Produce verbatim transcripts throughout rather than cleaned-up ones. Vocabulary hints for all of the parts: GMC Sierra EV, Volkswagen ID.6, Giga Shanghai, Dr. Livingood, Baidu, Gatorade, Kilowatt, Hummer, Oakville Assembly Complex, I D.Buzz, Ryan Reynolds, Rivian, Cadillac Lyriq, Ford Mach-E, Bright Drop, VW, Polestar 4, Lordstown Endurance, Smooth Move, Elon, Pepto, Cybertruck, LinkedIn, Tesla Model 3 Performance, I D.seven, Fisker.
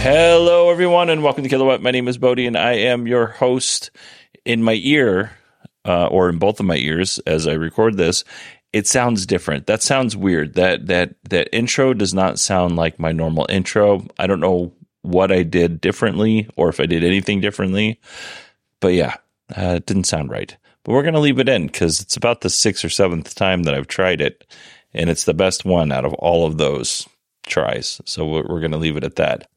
Hello, everyone, and welcome to Kilowatt. My name is Bodhi, and I am your host. In my ear, uh, or in both of my ears, as I record this, it sounds different. That sounds weird. That that that intro does not sound like my normal intro. I don't know what I did differently, or if I did anything differently. But yeah, uh, it didn't sound right. But we're going to leave it in because it's about the sixth or seventh time that I've tried it, and it's the best one out of all of those tries. So we're, we're going to leave it at that.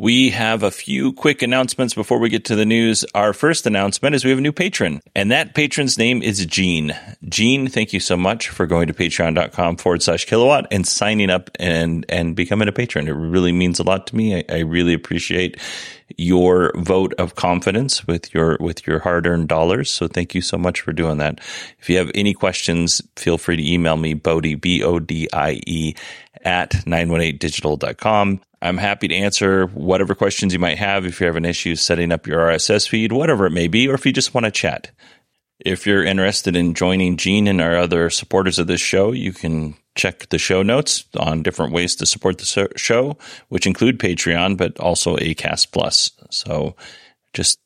We have a few quick announcements before we get to the news. Our first announcement is we have a new patron, and that patron's name is Gene. Gene, thank you so much for going to patreon dot com forward slash kilowatt and signing up and, and becoming a patron. It really means a lot to me. I, I really appreciate your vote of confidence with your with your hard-earned dollars. So thank you so much for doing that. If you have any questions, feel free to email me, Bodie, B O D I E, at nine one eight digital dot com. I'm happy to answer whatever questions you might have if you're having issues setting up your R S S feed, whatever it may be, or if you just want to chat. If you're interested in joining Gene and our other supporters of this show, you can check the show notes on different ways to support the show, which include Patreon, but also Acast Plus. So just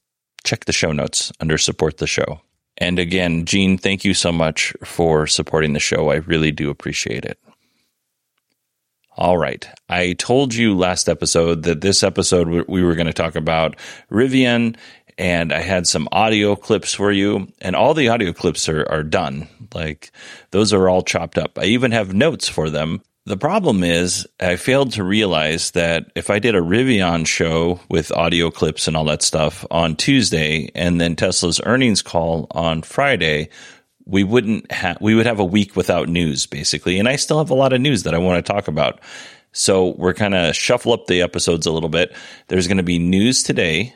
check the show notes under Support the Show. And again, Gene, thank you so much for supporting the show. I really do appreciate it. All right. I told you last episode that this episode we were going to talk about Rivian, and I had some audio clips for you, and all the audio clips are, are done. Like, those are all chopped up. I even have notes for them. The problem is I failed to realize that if I did a Rivian show with audio clips and all that stuff on Tuesday and then Tesla's earnings call on Friday, we wouldn't have, we would have a week without news basically. And I still have a lot of news that I want to talk about. So we're kind of shuffle up the episodes a little bit. There's going to be news today.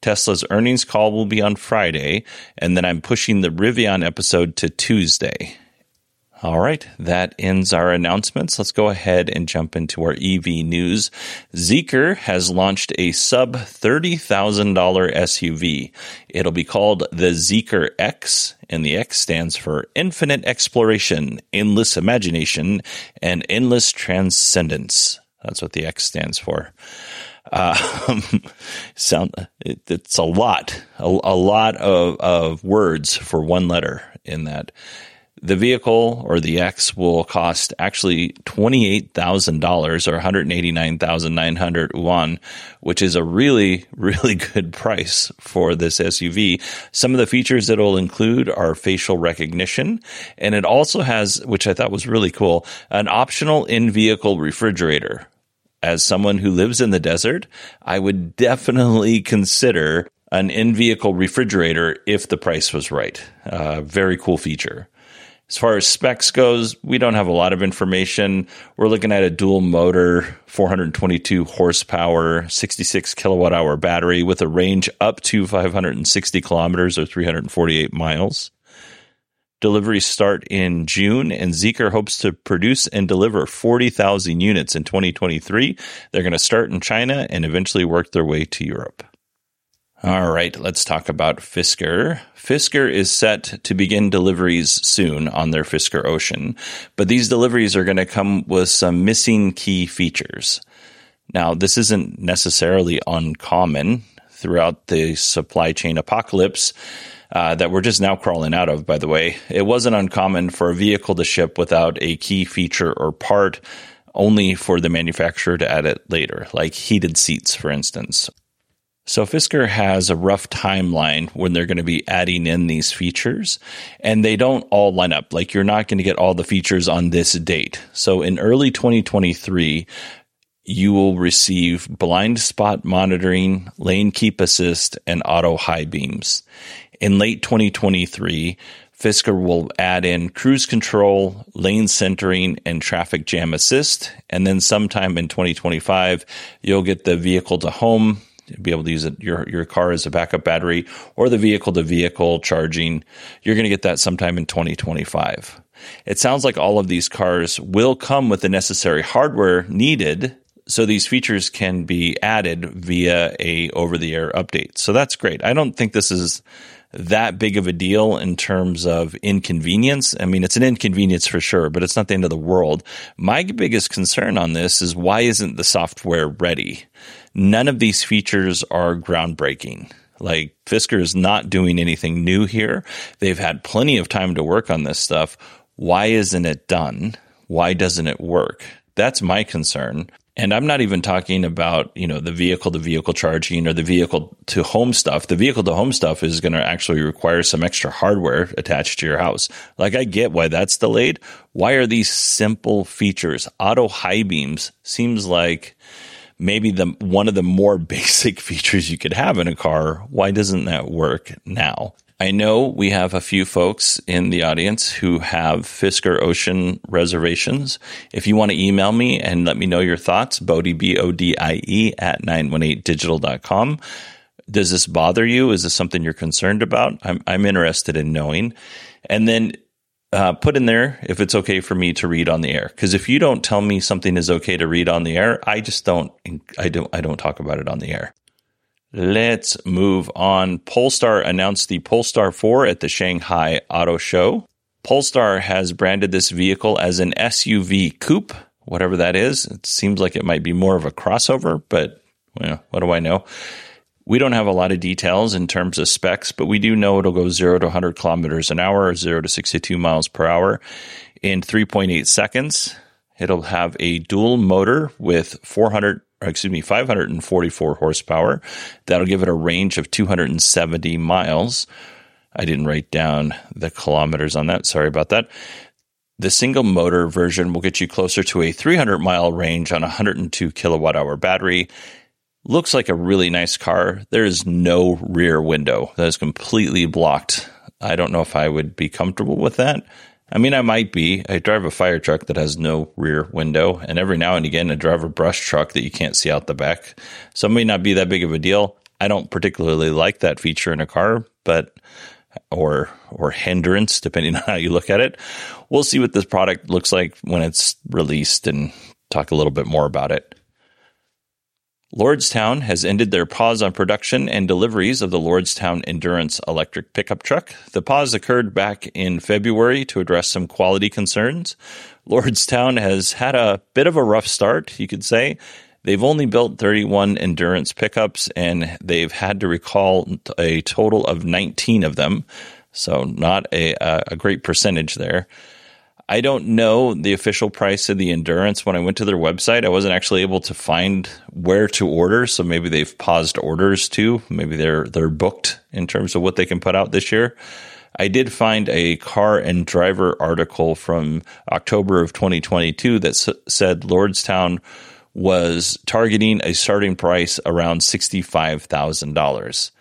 Tesla's earnings call will be on Friday. And then I'm pushing the Rivian episode to Tuesday. All right. That ends our announcements. Let's go ahead and jump into our E V news. Zeekr has launched a sub thirty thousand dollars S U V. It'll be called the Zeekr X, and the X stands for infinite exploration, endless imagination, and endless transcendence. That's what the X stands for. Uh, sound it, it's a lot, a, a lot of, of words for one letter in that. The vehicle, or the X, will cost actually twenty-eight thousand dollars or one hundred eighty-nine thousand nine hundred yuan, which is a really, really good price for this S U V. Some of the features that it'll include are facial recognition, and it also has, which I thought was really cool, an optional in-vehicle refrigerator. As someone who lives in the desert, I would definitely consider an in-vehicle refrigerator if the price was right. Uh, very cool feature. As far as specs goes, we don't have a lot of information. We're looking at a dual motor, four hundred twenty-two horsepower, sixty-six kilowatt hour battery with a range up to five hundred sixty kilometers or three hundred forty-eight miles. Deliveries start in June, and Zeekr hopes to produce and deliver forty thousand units in twenty twenty-three. They're going to start in China and eventually work their way to Europe. All right, let's talk about Fisker. Fisker is set to begin deliveries soon on their Fisker Ocean, but these deliveries are going to come with some missing key features. Now, this isn't necessarily uncommon throughout the supply chain apocalypse uh, that we're just now crawling out of, by the way. It wasn't uncommon for a vehicle to ship without a key feature or part, only for the manufacturer to add it later, like heated seats, for instance. So Fisker has a rough timeline when they're going to be adding in these features, and they don't all line up. Like, you're not going to get all the features on this date. So in early twenty twenty-three, you will receive blind spot monitoring, lane keep assist, and auto high beams. In late twenty twenty-three, Fisker will add in cruise control, lane centering, and traffic jam assist. And then sometime in twenty twenty-five, you'll get the vehicle to home, be able to use it, your, your car as a backup battery, or the vehicle to vehicle charging. You're going to get that sometime in twenty twenty-five. It sounds like all of these cars will come with the necessary hardware needed, so these features can be added via a over-the-air update. So that's great. I don't think this is that big of a deal in terms of inconvenience. I mean, it's an inconvenience for sure, but it's not the end of the world. My biggest concern on this is, why isn't the software ready? None of these features are groundbreaking. Like, Fisker is not doing anything new here. They've had plenty of time to work on this stuff. Why isn't it done? Why doesn't it work? That's my concern. And I'm not even talking about, you know, the vehicle-to-vehicle charging or the vehicle-to-home stuff. The vehicle-to-home stuff is going to actually require some extra hardware attached to your house. Like, I get why that's delayed. Why are these simple features? Auto high beams seems like maybe the one of the more basic features you could have in a car. Why doesn't that work now? I know we have a few folks in the audience who have Fisker Ocean reservations. If you want to email me and let me know your thoughts, Bodie, B O D I E, at nine one eight digital dot com. Does this bother you? Is this something you're concerned about? I'm, I'm interested in knowing. And then uh, put in there if it's okay for me to read on the air. Because if you don't tell me something is okay to read on the air, I just don't, I don't, I don't talk about it on the air. Let's move on. Polestar announced the Polestar four at the Shanghai Auto Show. Polestar has branded this vehicle as an S U V coupe, whatever that is. It seems like it might be more of a crossover, but well, what do I know? We don't have a lot of details in terms of specs, but we do know it'll go zero to one hundred kilometers an hour, zero to sixty-two miles per hour in three point eight seconds. It'll have a dual motor with four hundred Excuse me, five hundred forty-four horsepower. That'll give it a range of two hundred seventy miles. I didn't write down the kilometers on that. Sorry about that. The single motor version will get you closer to a three hundred mile range on a one hundred two kilowatt hour battery. Looks like a really nice car. There is no rear window. That is completely blocked. I don't know if I would be comfortable with that. I mean, I might be. I drive a fire truck that has no rear window, and every now and again, I drive a brush truck that you can't see out the back. So it may not be that big of a deal. I don't particularly like that feature in a car, but or or hindrance, depending on how you look at it. We'll see what this product looks like when it's released and talk a little bit more about it. Lordstown has ended their pause on production and deliveries of the Lordstown Endurance electric pickup truck. The pause occurred back in February to address some quality concerns. Lordstown has had a bit of a rough start, you could say. They've only built thirty-one Endurance pickups, and they've had to recall a total of nineteen of them, so not a, a great percentage there. I don't know the official price of the Endurance. When I went to their website, I wasn't actually able to find where to order, so maybe they've paused orders too. Maybe they're they're booked in terms of what they can put out this year. I did find a Car and Driver article from October of twenty twenty-two that s- said Lordstown was targeting a starting price around sixty-five thousand dollars.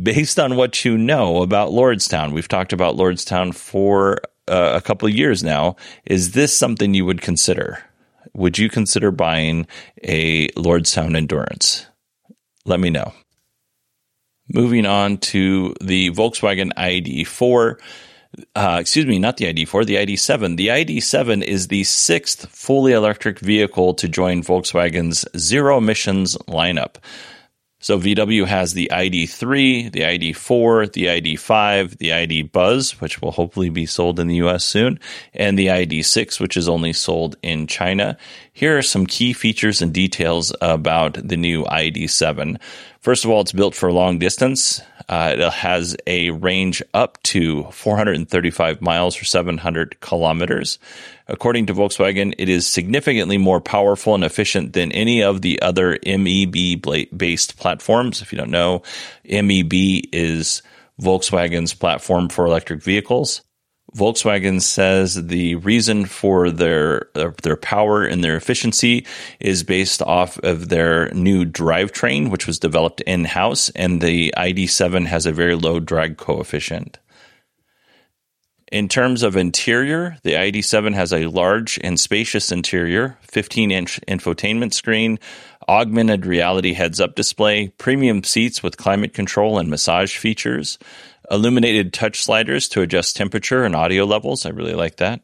Based on what you know about Lordstown, we've talked about Lordstown for Uh, a couple of years now. Is this something you would consider? Would you consider buying a Lordstown Endurance? Let me know. Moving on to the Volkswagen I D four. Uh, excuse me, not the I D four, the I D seven. The I D seven is the sixth fully electric vehicle to join Volkswagen's zero emissions lineup. So V W has the I D three, the I D four, the I D five, the I D.Buzz, which will hopefully be sold in the U S soon, and the I D.six, which is only sold in China. Here are some key features and details about the new I D.seven. First of all, it's built for long distance. Uh, it has a range up to four hundred thirty-five miles or seven hundred kilometers. According to Volkswagen, it is significantly more powerful and efficient than any of the other M E B-based platforms. If you don't know, M E B is Volkswagen's platform for electric vehicles. Volkswagen says the reason for their their power and their efficiency is based off of their new drivetrain, which was developed in-house, and the I D.seven has a very low drag coefficient. In terms of interior, the I D.seven has a large and spacious interior, fifteen-inch infotainment screen, augmented reality heads-up display, premium seats with climate control and massage features, illuminated touch sliders to adjust temperature and audio levels. I really like that.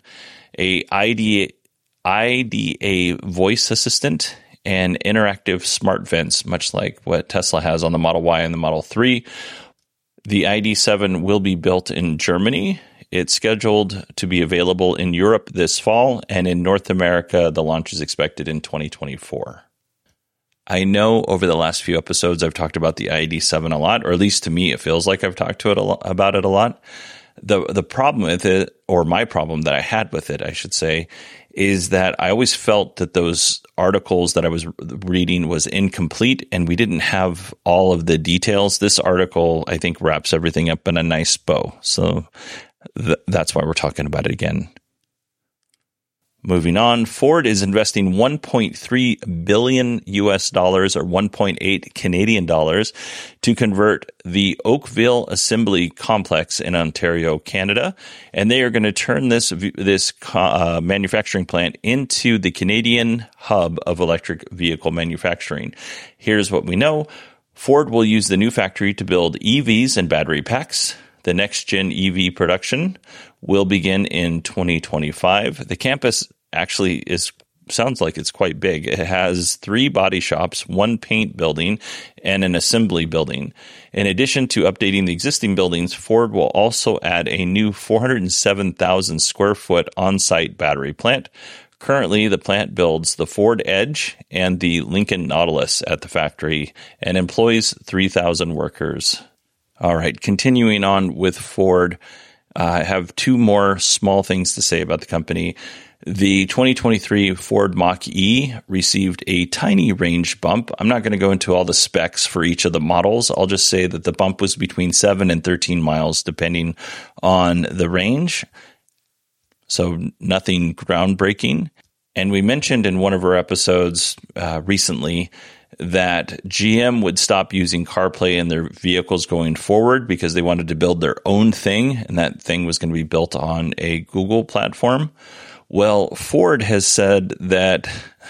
A I D A voice assistant and interactive smart vents, much like what Tesla has on the Model Y and the Model three. The I D.seven will be built in Germany. It's scheduled to be available in Europe this fall, and in North America, the launch is expected in twenty twenty-four. I know over the last few episodes, I've talked about the I D.seven a lot, or at least to me, it feels like I've talked to it a lo- about it a lot. The The problem with it, or my problem that I had with it, I should say, is that I always felt that those articles that I was reading was incomplete, and we didn't have all of the details. This article, I think, wraps everything up in a nice bow. So th- that's why we're talking about it again. Moving on, Ford is investing one point three billion U S dollars or one point eight Canadian dollars to convert the Oakville Assembly Complex in Ontario, Canada, and they are going to turn this this uh, manufacturing plant into the Canadian hub of electric vehicle manufacturing. Here's what we know. Ford will use the new factory to build E Vs and battery packs. The next-gen E V production will begin in twenty twenty-five. The campus actually is sounds like it's quite big. It has three body shops, one paint building, and an assembly building. In addition to updating the existing buildings, Ford will also add a new four hundred seven thousand square foot on-site battery plant. Currently, the plant builds the Ford Edge and the Lincoln Nautilus at the factory and employs three thousand workers. All right, continuing on with Ford, uh, I have two more small things to say about the company. The twenty twenty-three Ford Mach-E received a tiny range bump. I'm not going to go into all the specs for each of the models. I'll just say that the bump was between seven and thirteen miles, depending on the range. So nothing groundbreaking. And we mentioned in one of our episodes uh, recently that G M would stop using CarPlay in their vehicles going forward because they wanted to build their own thing, and that thing was going to be built on a Google platform. Well, Ford has said that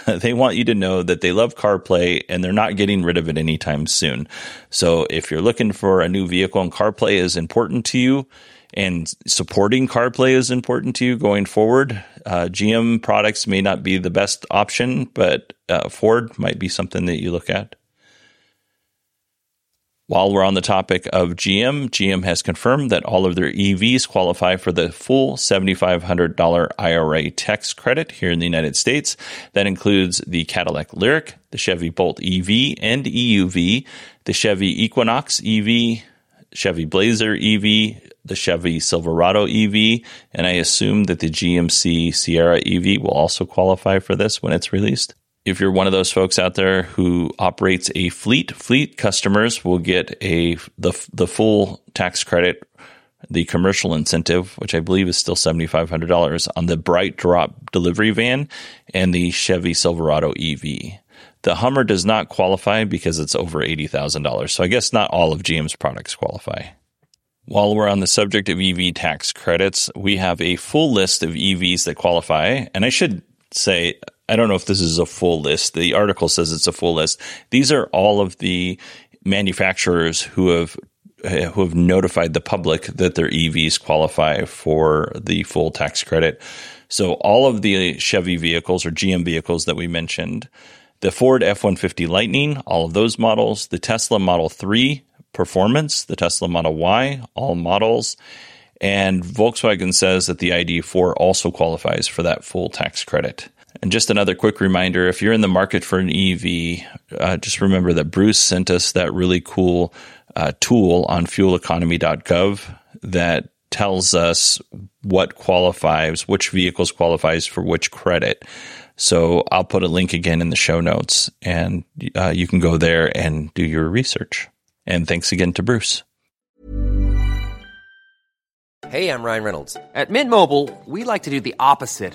they want you to know that they love CarPlay and they're not getting rid of it anytime soon. So if you're looking for a new vehicle and CarPlay is important to you, and supporting CarPlay is important to you going forward, Uh, G M products may not be the best option, but uh, Ford might be something that you look at. While we're on the topic of G M, G M has confirmed that all of their E Vs qualify for the full seven thousand five hundred dollars I R A tax credit here in the United States. That includes the Cadillac Lyriq, the Chevy Bolt E V and E U V, the Chevy Equinox E V, Chevy Blazer E V, the Chevy Silverado E V, and I assume that the G M C Sierra E V will also qualify for this when it's released. If you're one of those folks out there who operates a fleet, fleet customers will get a the the full tax credit, the commercial incentive, which I believe is still seven thousand five hundred dollars on the Bright Drop delivery van and the Chevy Silverado E V. The Hummer does not qualify because it's over eighty thousand dollars, so I guess not all of G M's products qualify. While we're on the subject of E V tax credits, we have a full list of E Vs that qualify. And I should say, I don't know if this is a full list. The article says it's a full list. These are all of the manufacturers who have who have notified the public that their E Vs qualify for the full tax credit. So all of the Chevy vehicles or G M vehicles that we mentioned, the Ford F one fifty Lightning, all of those models, the Tesla Model three Performance, the Tesla Model Y, all models, and Volkswagen says that the I D four also qualifies for that full tax credit. And just another quick reminder, if you're in the market for an E V, uh, just remember that Bruce sent us that really cool uh, tool on fuel economy dot gov that tells us what qualifies, which vehicles qualifies for which credit. So I'll put a link again in the show notes, and uh, you can go there and do your research. And thanks again to Bruce. Hey, I'm Ryan Reynolds. At Mint Mobile, we like to do the opposite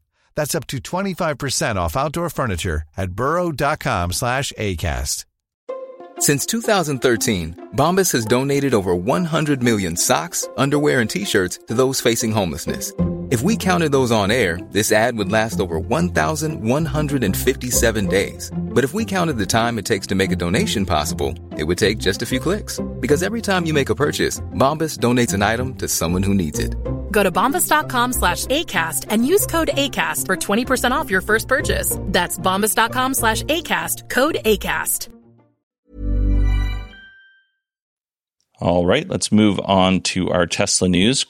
That's up to twenty-five percent off outdoor furniture at burrow.com slash ACAST. Since two thousand thirteen, Bombas has donated over one hundred million socks, underwear, and T-shirts to those facing homelessness. If we counted those on air, this ad would last over one thousand one hundred fifty-seven days. But if we counted the time it takes to make a donation possible, it would take just a few clicks. Because every time you make a purchase, Bombas donates an item to someone who needs it. Go to bombas.com slash ACAST and use code ACAST for twenty percent off your first purchase. That's bombas.com slash ACAST, code ACAST. All right, let's move on to our Tesla news.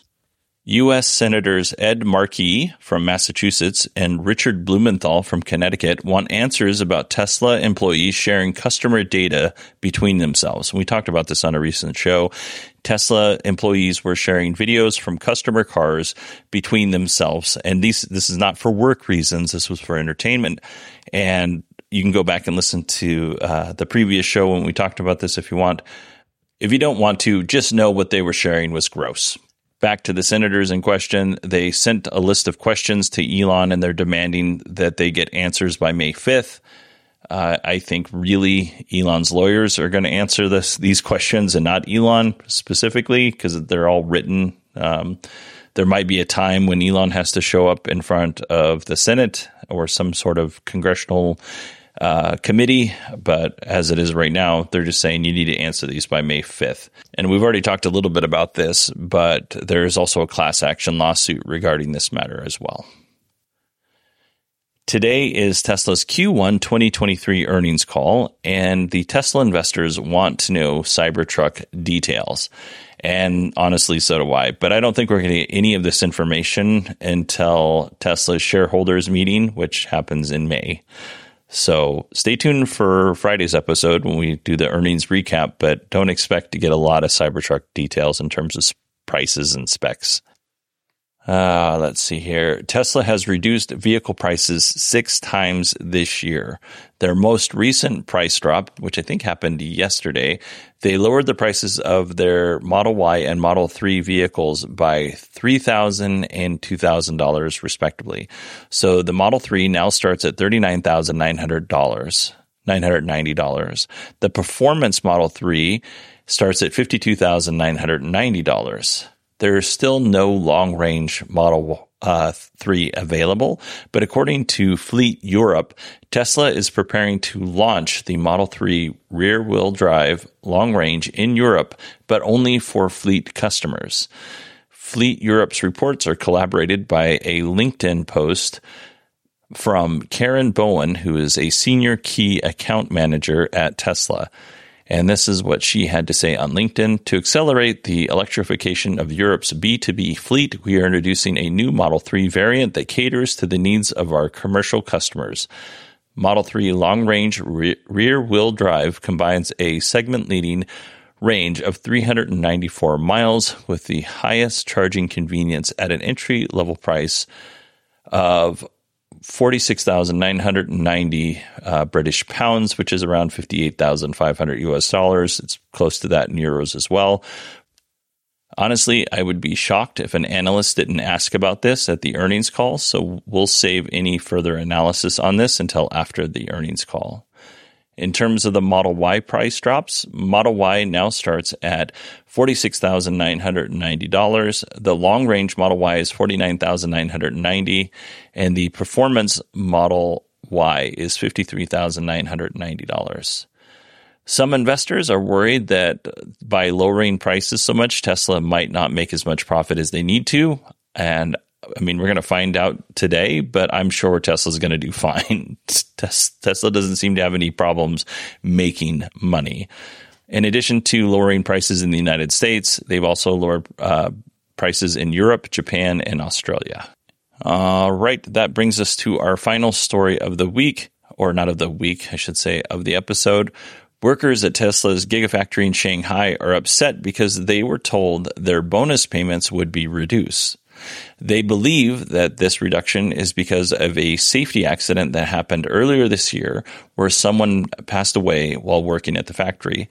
U S. Senators Ed Markey from Massachusetts and Richard Blumenthal from Connecticut want answers about Tesla employees sharing customer data between themselves. We talked about this on a recent show. Tesla employees were sharing videos from customer cars between themselves. And these, this is not for work reasons. This was for entertainment. And you can go back and listen to uh, the previous show when we talked about this if you want. If you don't want to, just know what they were sharing was gross. Back to the senators in question, they sent a list of questions to Elon, and they're demanding that they get answers by May fifth. Uh, I think really Elon's lawyers are going to answer this these questions and not Elon specifically because they're all written. Um, there might be a time when Elon has to show up in front of the Senate or some sort of congressional Uh, committee, but as it is right now, they're just saying you need to answer these by May fifth. And we've already talked a little bit about this, but there is also a class action lawsuit regarding this matter as well. Today is Tesla's Q one twenty twenty-three earnings call, and the Tesla investors want to know Cybertruck details. And honestly, so do I. But I don't think we're going to get any of this information until Tesla's shareholders meeting, which happens in May. So stay tuned for Friday's episode when we do the earnings recap, but don't expect to get a lot of Cybertruck details in terms of prices and specs. Uh, let's see here. Tesla has reduced vehicle prices six times this year. Their most recent price drop, which I think happened yesterday, they lowered the prices of their Model Y and Model three vehicles by three thousand dollars and two thousand dollars respectively. So the Model three now starts at thirty-nine thousand nine hundred dollars. nine hundred ninety dollars. The Performance Model three starts at fifty-two thousand nine hundred ninety dollars. There's still no long-range Model uh, three available, but according to Fleet Europe, Tesla is preparing to launch the Model three rear-wheel drive long-range in Europe, but only for fleet customers. Fleet Europe's reports are corroborated by a LinkedIn post from Karen Bowen, who is a senior key account manager at Tesla. And this is what she had to say on LinkedIn. To accelerate the electrification of Europe's B two B fleet, we are introducing a new Model three variant that caters to the needs of our commercial customers. Model three long-range re- rear-wheel drive combines a segment-leading range of three hundred ninety-four miles with the highest charging convenience at an entry-level price of forty-six thousand nine hundred ninety uh, British pounds, which is around fifty-eight thousand five hundred U S dollars. It's close to that in euros as well. Honestly, I would be shocked if an analyst didn't ask about this at the earnings call, so we'll save any further analysis on this until after the earnings call. In terms of the Model Y price drops, Model Y now starts at forty-six thousand nine hundred ninety dollars. The long-range Model Y is forty-nine thousand nine hundred ninety dollars, and the performance Model Y is fifty-three thousand nine hundred ninety dollars. Some investors are worried that by lowering prices so much, Tesla might not make as much profit as they need to. And I mean, we're going to find out today, but I'm sure Tesla's going to do fine. Tesla doesn't seem to have any problems making money. In addition to lowering prices in the United States, they've also lowered uh, prices in Europe, Japan, and Australia. All right, that brings us to our final story of the week, or not of the week, I should say, of the episode. Workers at Tesla's Gigafactory in Shanghai are upset because they were told their bonus payments would be reduced. They believe that this reduction is because of a safety accident that happened earlier this year where someone passed away while working at the factory.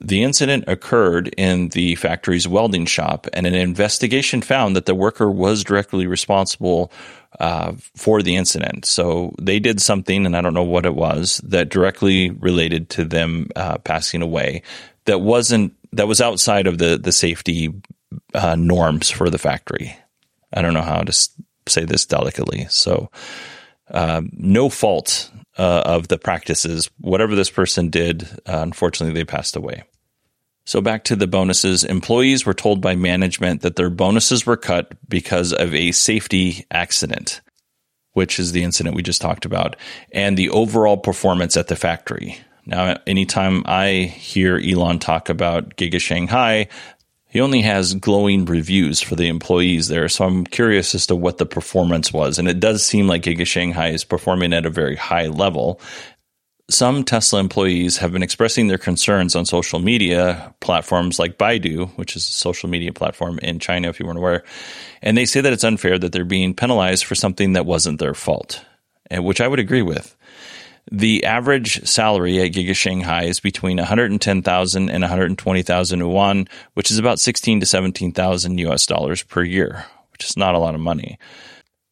The incident occurred in the factory's welding shop, and an investigation found that the worker was directly responsible uh, for the incident. So they did something, and I don't know what it was, that directly related to them uh, passing away that wasn't that was outside of the, the safety Uh, norms for the factory. I don't know how to say this delicately. So uh, no fault uh, of the practices. Whatever this person did, uh, unfortunately, they passed away. So back to the bonuses. Employees were told by management that their bonuses were cut because of a safety accident, which is the incident we just talked about, and the overall performance at the factory. Now, anytime I hear Elon talk about Giga Shanghai, he only has glowing reviews for the employees there, so I'm curious as to what the performance was. And it does seem like Giga Shanghai is performing at a very high level. Some Tesla employees have been expressing their concerns on social media platforms like Baidu, which is a social media platform in China, if you weren't aware. And they say that it's unfair that they're being penalized for something that wasn't their fault, and which I would agree with. The average salary at Giga Shanghai is between one hundred ten thousand and one hundred twenty thousand yuan, which is about sixteen to seventeen thousand U S dollars per year, which is not a lot of money.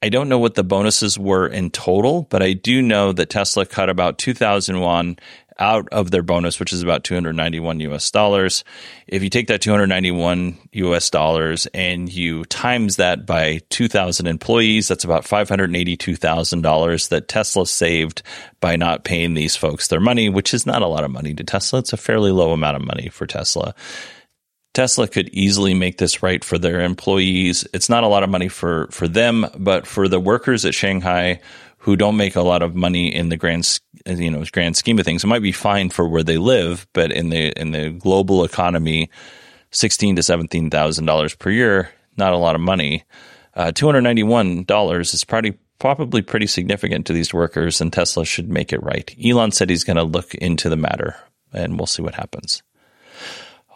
I don't know what the bonuses were in total, but I do know that Tesla cut about two thousand yuan out of their bonus, which is about two hundred ninety-one U S dollars. If you take that two hundred ninety-one U S dollars and you times that by two thousand employees, that's about five hundred eighty-two thousand dollars that Tesla saved by not paying these folks their money, which is not a lot of money to Tesla. It's a fairly low amount of money for Tesla. Tesla could easily make this right for their employees. It's not a lot of money for, for them, but for the workers at Shanghai who don't make a lot of money in the grand, you know, grand scheme of things. It might be fine for where they live, but in the in the global economy, sixteen to seventeen thousand dollars per year, not a lot of money. Uh, Two hundred ninety-one dollars is probably probably pretty significant to these workers, and Tesla should make it right. Elon said he's going to look into the matter, and we'll see what happens.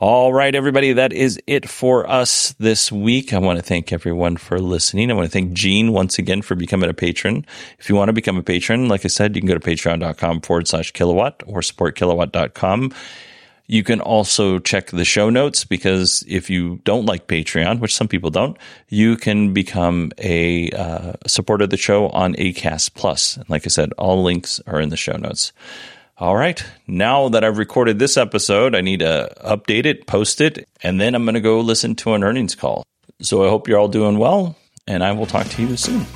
All right, everybody, that is it for us this week. I want to thank everyone for listening. I want to thank Gene once again for becoming a patron. If you want to become a patron, like I said, you can go to patreon.com forward slash kilowatt or support kilowatt dot com. You can also check the show notes because if you don't like Patreon, which some people don't, you can become a uh, supporter of the show on Acast Plus. And like I said, all links are in the show notes. All right, now that I've recorded this episode, I need to update it, post it, and then I'm going to go listen to an earnings call. So I hope you're all doing well, and I will talk to you soon.